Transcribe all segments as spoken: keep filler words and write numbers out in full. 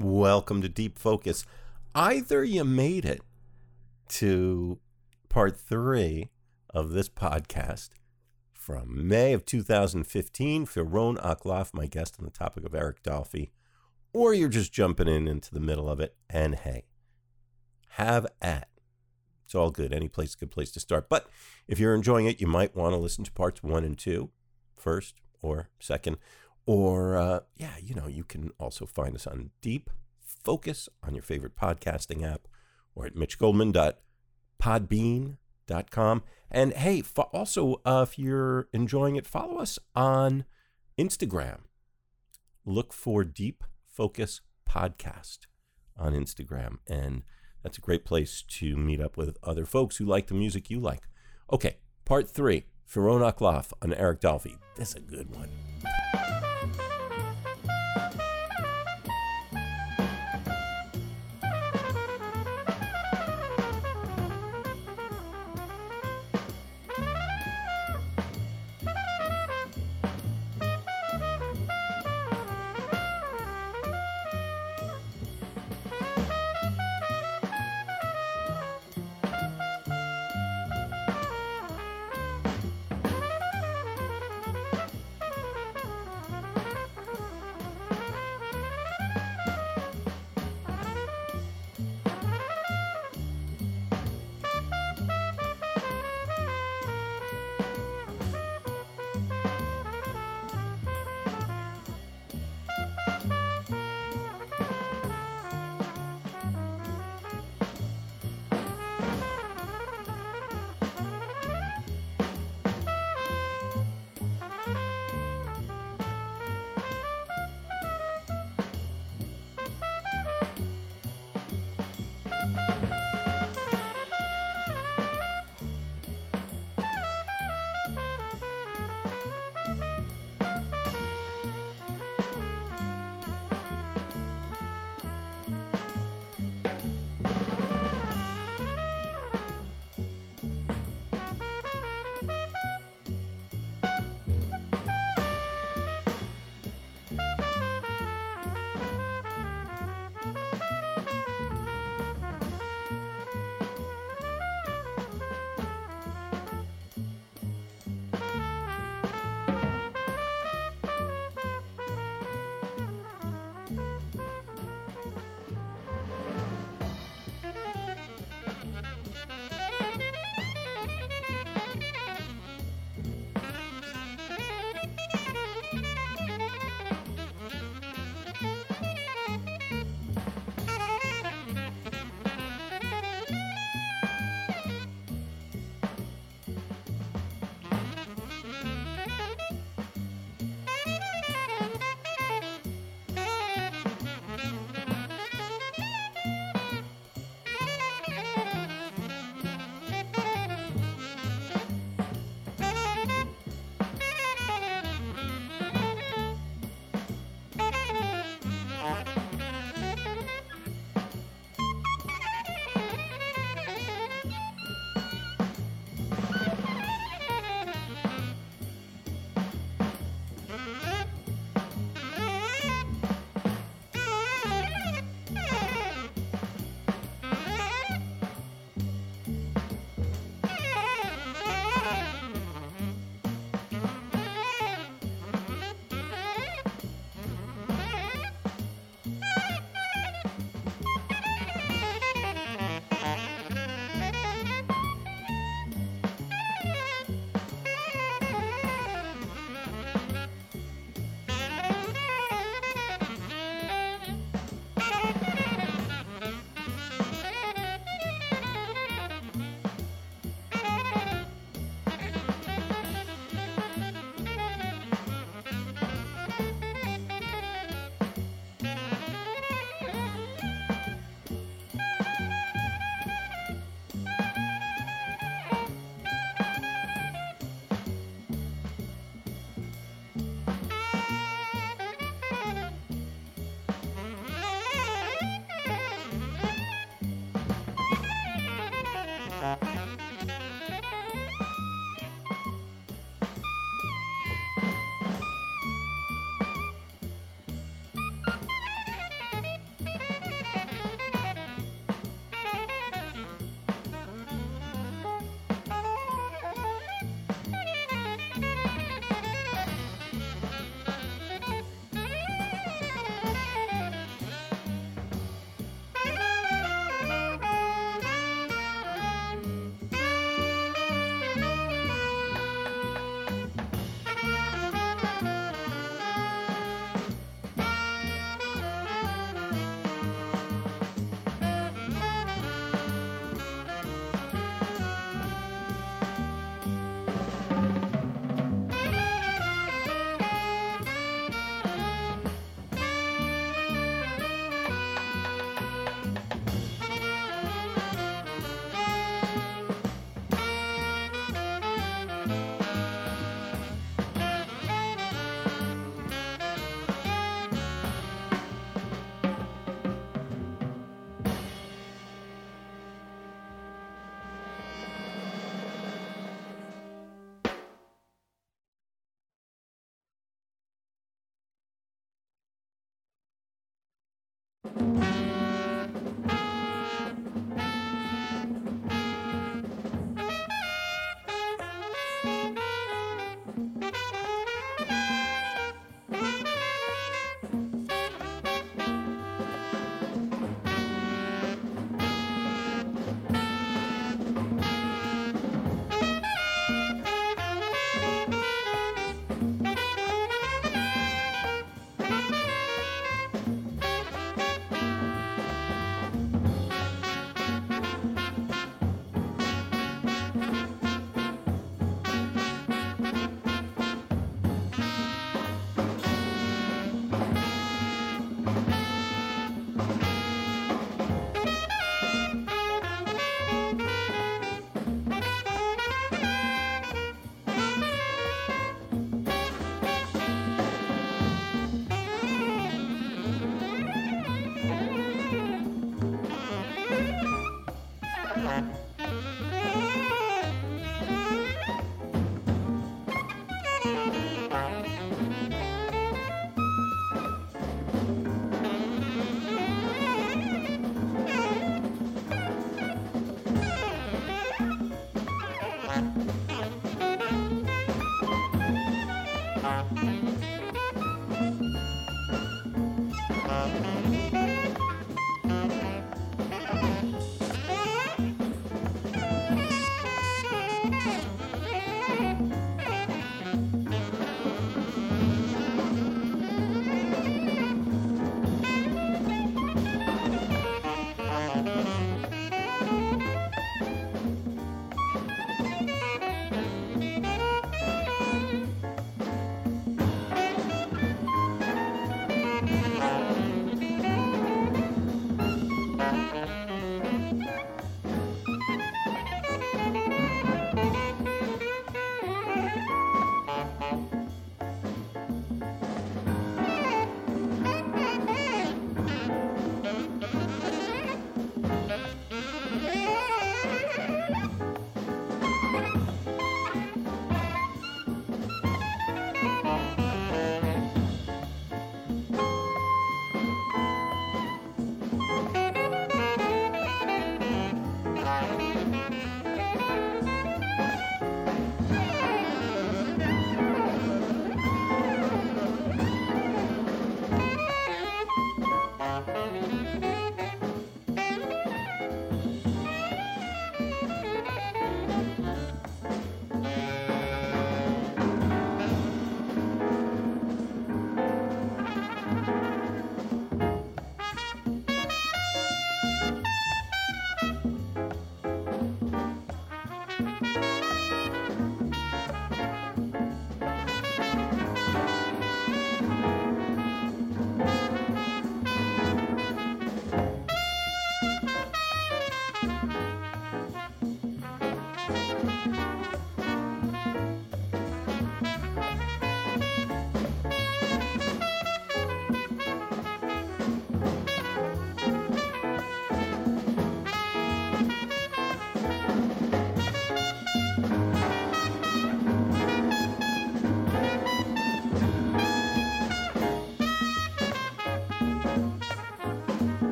Welcome to Deep Focus. Either you made it to part three of this podcast from May of two thousand fifteen, Fironnia Klauff, my guest on the topic of Eric Dolphy, or you're just jumping in into the middle of it, and hey, have at. It's all good. Any place is a good place to start. But if you're enjoying it, you might want to listen to parts one and two first or second. Or, uh, yeah, you know, you can also find us on Deep Focus on your favorite podcasting app or at mitch goldman dot podbean dot com. And, hey, fo- also, uh, if you're enjoying it, follow us on Instagram. Look for Deep Focus Podcast on Instagram. And that's a great place to meet up with other folks who like the music you like. Okay, part three, Fironnia Klauff on Eric Dolphy. That's a good one.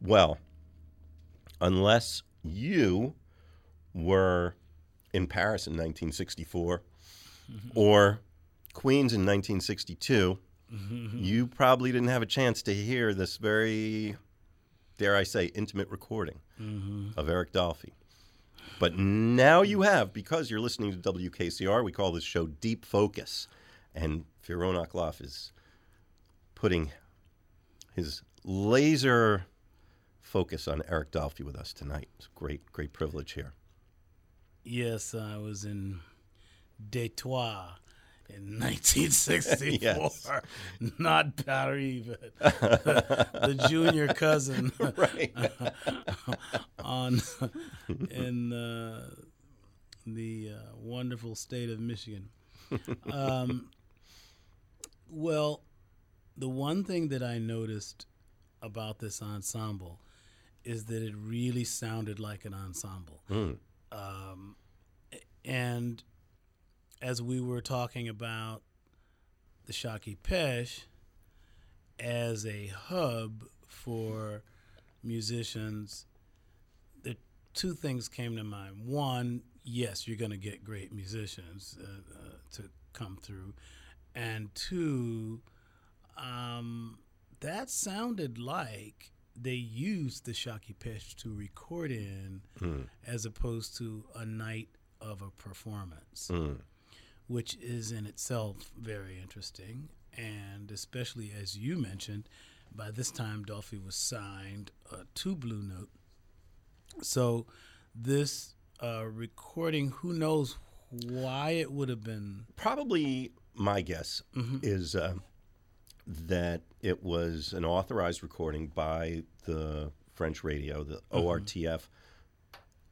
well, unless you were in Paris in nineteen sixty-four mm-hmm. or Queens in nineteen sixty-two, mm-hmm. you probably didn't have a chance to hear this very, dare I say, intimate recording mm-hmm. of Eric Dolphy. But now you have, because you're listening to W K C R. We call this show Deep Focus. And Fironnia Klauff is putting his laser focus on Eric Dolphy with us tonight. It's a great, great privilege here. Yes, I was in Detroit in nineteen sixty-four. Yes. Not Paris, but the junior cousin right. on in uh, the uh, wonderful state of Michigan. Um, well, the one thing that I noticed about this ensemble is that it really sounded like an ensemble. Mm. Um, and as we were talking about the Chat Qui Pêche as a hub for musicians, the two things came to mind. One, yes, you're going to get great musicians uh, uh, to come through. And two, um, that sounded like they used the Chat Qui Pêche to record in mm. as opposed to a night of a performance, mm. which is in itself very interesting. And especially, as you mentioned, by this time Dolphy was signed uh, to Blue Note. So this uh, recording, who knows why it would have been. Probably my guess mm-hmm. is uh, that it was an authorized recording by the French radio, the mm-hmm. O R T F,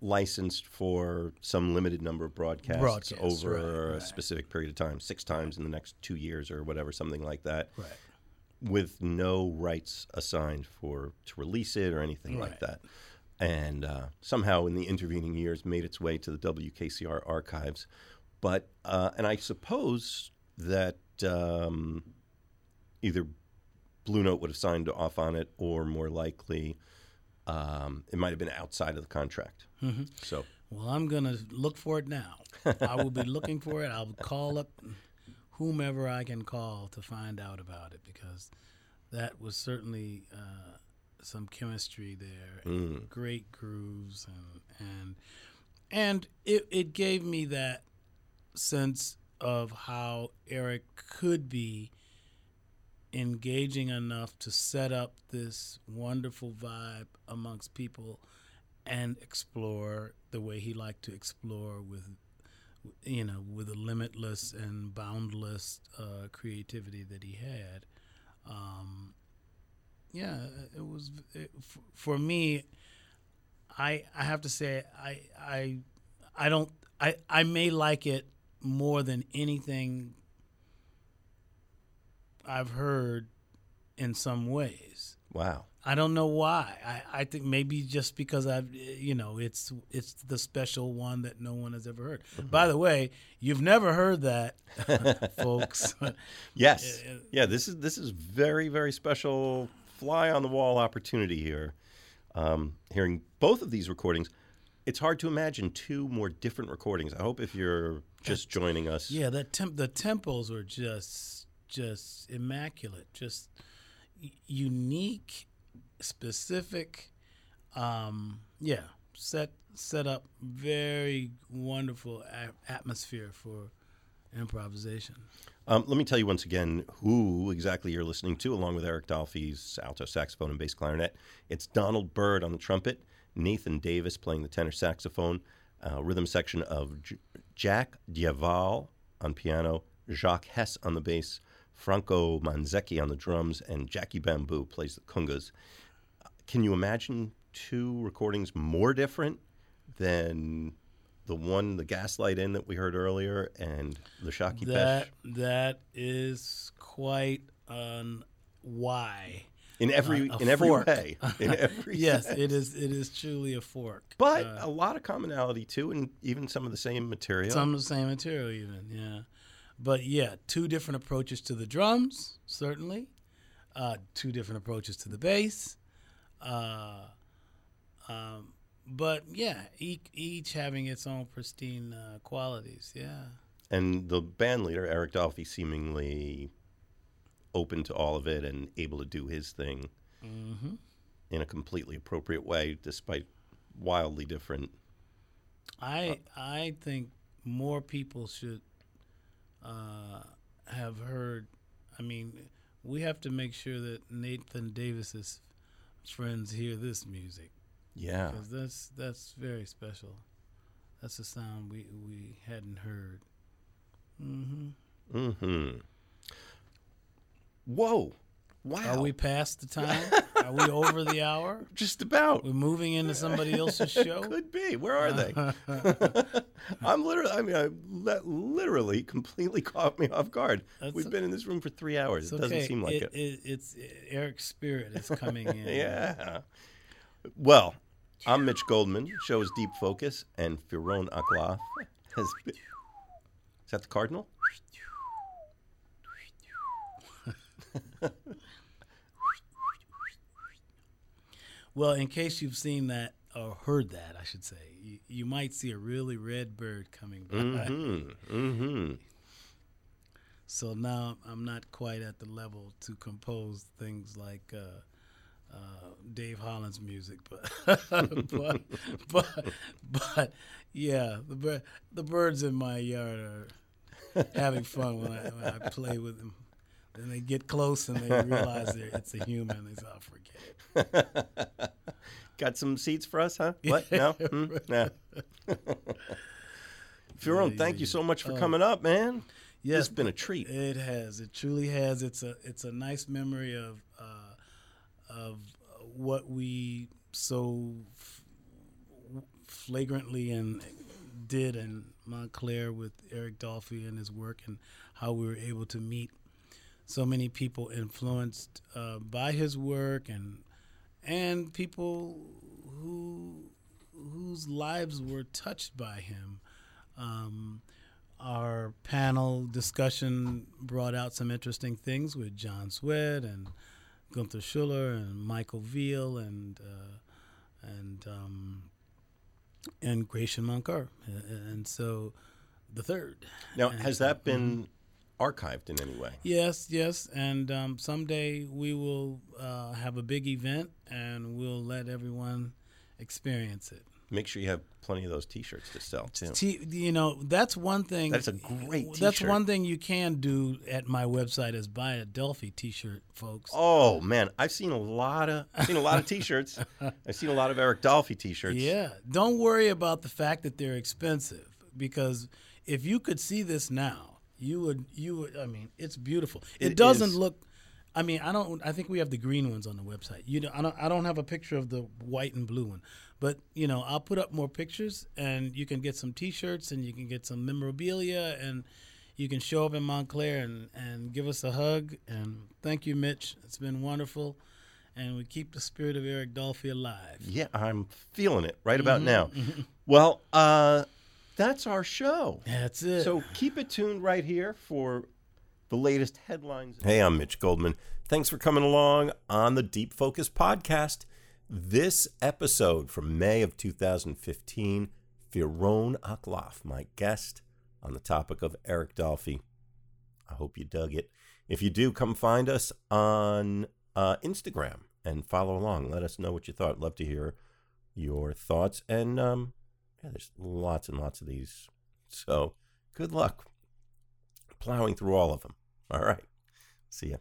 licensed for some limited number of broadcasts Broadcast, over right, a right. specific period of time, six times in the next two years or whatever, something like that, right. with no rights assigned for to release it or anything right. like that. And uh, somehow in the intervening years made its way to the W K C R archives. But uh, and I suppose that um, either Blue Note would have signed off on it, or more likely um, it might have been outside of the contract. Mm-hmm. So, well, I'm going to look for it now. I will be looking for it. I'll call up whomever I can call to find out about it, because that was certainly uh, some chemistry there, mm. and great grooves, and and, and it, it gave me that sense of how Eric could be engaging enough to set up this wonderful vibe amongst people and explore the way he liked to explore with, you know, with a limitless and boundless uh, creativity that he had. Um, yeah, it was it, f- for me. I I have to say I I I don't I, I may like it more than anything I've heard in some ways. Wow. I don't know why. I, I think maybe just because I've, you know, it's it's the special one that no one has ever heard. Mm-hmm. By the way, you've never heard that, folks. Yes. Yeah, this is this is very, very special fly on the wall opportunity here. Um, hearing both of these recordings. It's hard to imagine two more different recordings. I hope if you're just joining us. Yeah, that temp- the tempos were just just immaculate, just y- unique, specific. Um, yeah, set set up very wonderful a- atmosphere for improvisation. Um, let me tell you once again who exactly you're listening to, along with Eric Dolphy's alto saxophone and bass clarinet. It's Donald Byrd on the trumpet, Nathan Davis playing the tenor saxophone, uh, rhythm section of J- Jack Diaval on piano, Jacques Hess on the bass, Franco Manzetti on the drums, and Jackie Bamboo plays the congas. Can you imagine two recordings more different than the one, the Gaslight Inn that we heard earlier, and the Chat Qui Pêche? That is quite an why. In every uh, in every fork. way, in every yes, sense. it is it is truly a fork. But uh, a lot of commonality too, and even some of the same material. Some of the same material, even yeah. But yeah, two different approaches to the drums, certainly. Uh, two different approaches to the bass. Uh, but yeah, each, each having its own pristine uh, qualities. Yeah. And the band leader, Eric Dolphy, seemingly open to all of it and able to do his thing mm-hmm. in a completely appropriate way, despite wildly different. I uh, I think more people should uh, have heard. I mean, we have to make sure that Nathan Davis's friends hear this music. Yeah, because that's that's very special. That's a sound we we hadn't heard. Mm-hmm. Mm-hmm. Whoa. Wow. Are we past the time? Are we over the hour? Just about. We're moving into somebody else's show? Could be. Where are they? I'm literally, I mean, I le- literally completely caught me off guard. That's We've a, been in this room for three hours. It okay. doesn't seem like it. it. it it's it, Eric's spirit is coming in. Yeah. Well, I'm Mitch Goldman. Show is Deep Focus, and Fironnia Klauff has been. Is that the cardinal? Well, in case you've seen that or heard that, I should say, you, you might see a really red bird coming by. Mm-hmm. Mm-hmm. So now I'm not quite at the level to compose things like uh, uh, Dave Holland's music, but but, but but yeah, the bir- the birds in my yard are having fun when I, when I play with them. Then they get close and they realize it's a human. They say, "Oh, forget it." Got some seats for us, huh? What? No? Hmm? No. Firon, yeah, thank yeah. you so much for oh. coming up, man. Yes, it's been a treat. It has. It truly has. It's a it's a nice memory of uh, of what we so f- flagrantly and did in Montclair with Eric Dolphy and his work, and how we were able to meet so many people influenced uh, by his work, and and people who whose lives were touched by him. Um, our panel discussion brought out some interesting things with John Swett and Gunther Schuller and Michael Veal and uh, and um, and Gratian Mancar, and so the third. Now, and, has that been? Um, archived in any way? Yes, yes, and um, someday we will uh, have a big event and we'll let everyone experience it. Make sure you have plenty of those T-shirts to sell, too. T- you know, that's one thing. That's a great T-shirt. That's one thing you can do at my website is buy a Delphi T-shirt, folks. Oh, man, I've seen a lot of I've seen a lot of T-shirts. I've seen a lot of Eric Dolphy T-shirts. Yeah, don't worry about the fact that they're expensive, because if you could see this now, You would, you would. I mean, it's beautiful. It, it doesn't is. look. I mean, I don't. I think we have the green ones on the website. You know, I don't. I don't have a picture of the white and blue one, but you know, I'll put up more pictures, and you can get some T-shirts, and you can get some memorabilia, and you can show up in Montclair and and give us a hug. And thank you, Mitch. It's been wonderful, and we keep the spirit of Eric Dolphy alive. Yeah, I'm feeling it right about mm-hmm. now. Mm-hmm. Well, uh. That's our show. That's it. So keep it tuned right here for the latest headlines. Hey, I'm Mitch Goldman. Thanks for coming along on the Deep Focus podcast. This episode from May of two thousand fifteen, Fironnia Klauff, my guest on the topic of Eric Dolphy. I hope you dug it. If you do, come find us on uh, Instagram and follow along. Let us know what you thought. Love to hear your thoughts. And, um, Yeah, there's lots and lots of these. So good luck plowing through all of them. All right. See ya.